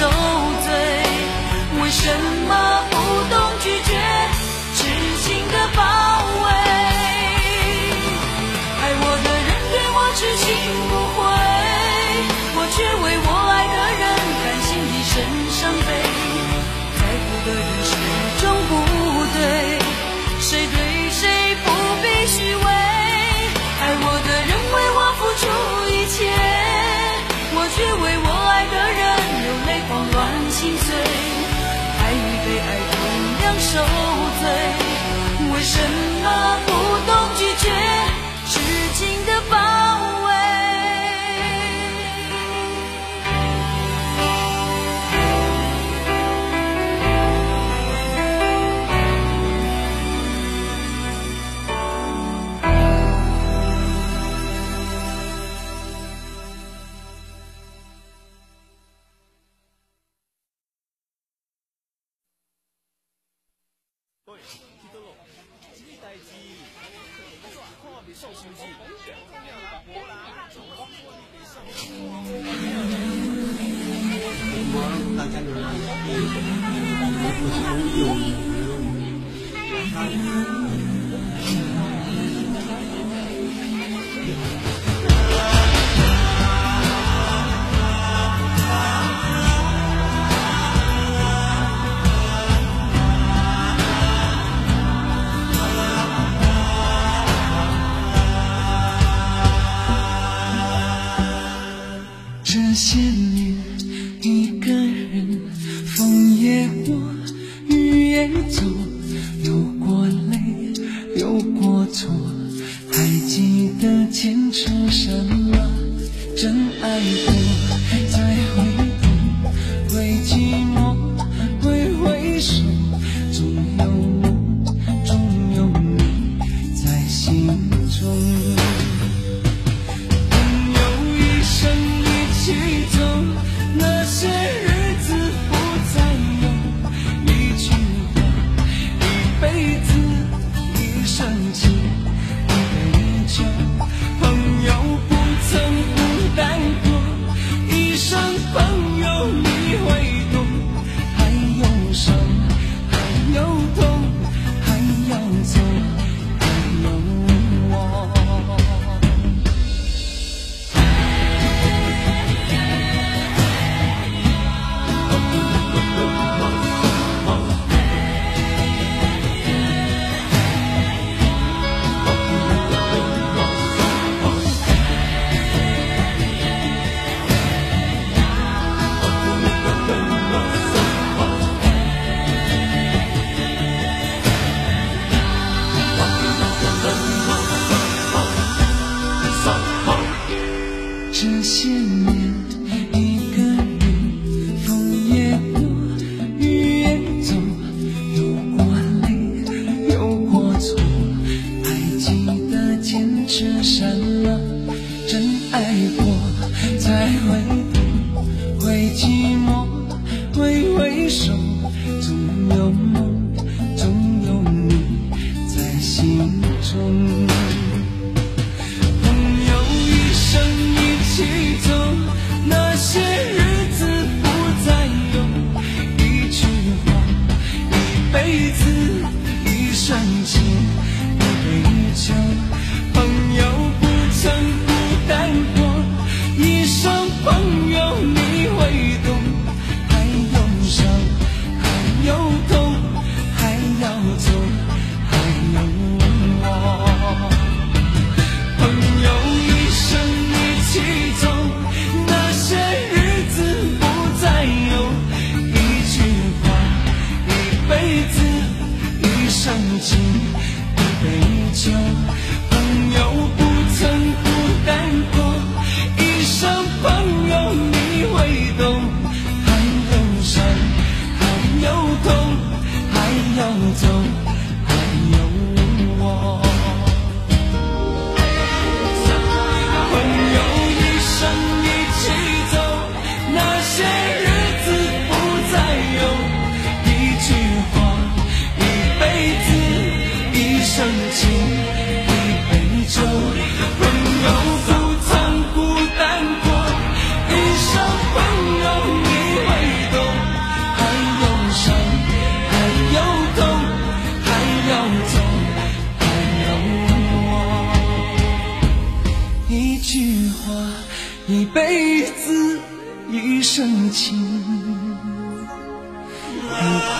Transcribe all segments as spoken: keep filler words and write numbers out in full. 受罪，为什么不懂拒绝痴情的包围？爱我的人对我痴心不悔，我却为我爱的人甘心一生伤悲。在乎的人始终不对，谁对谁不必虚伪。爱我的人为我付出一切，我却为我爱的人流泪慌乱心碎。爱与被爱同样受罪，为什么不懂拒绝痴情的包围？朋友不曾孤单过，一生朋友你会懂。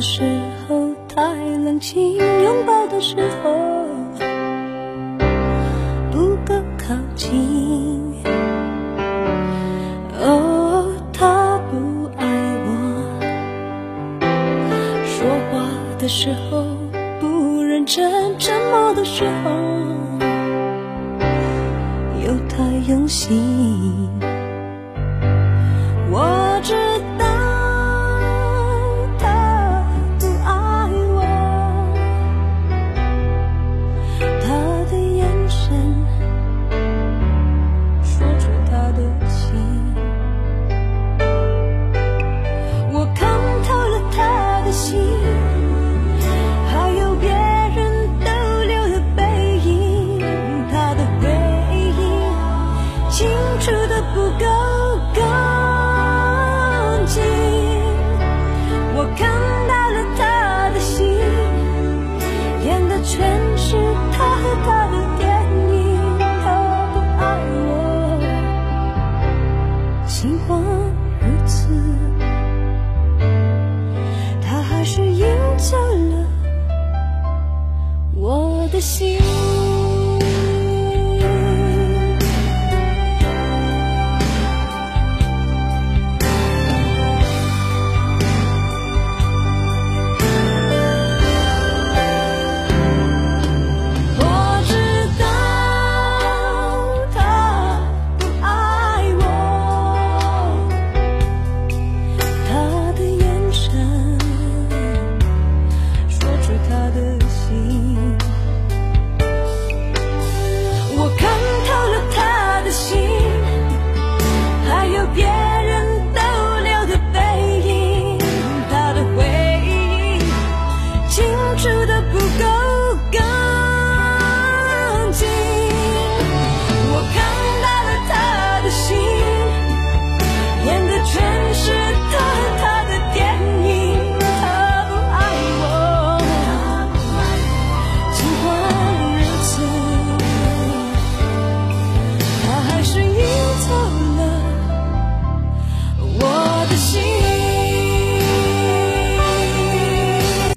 的时候太冷清，拥抱的时候不够靠近。哦，他不爱我，说话的时候不认真，沉默的时候又太用心。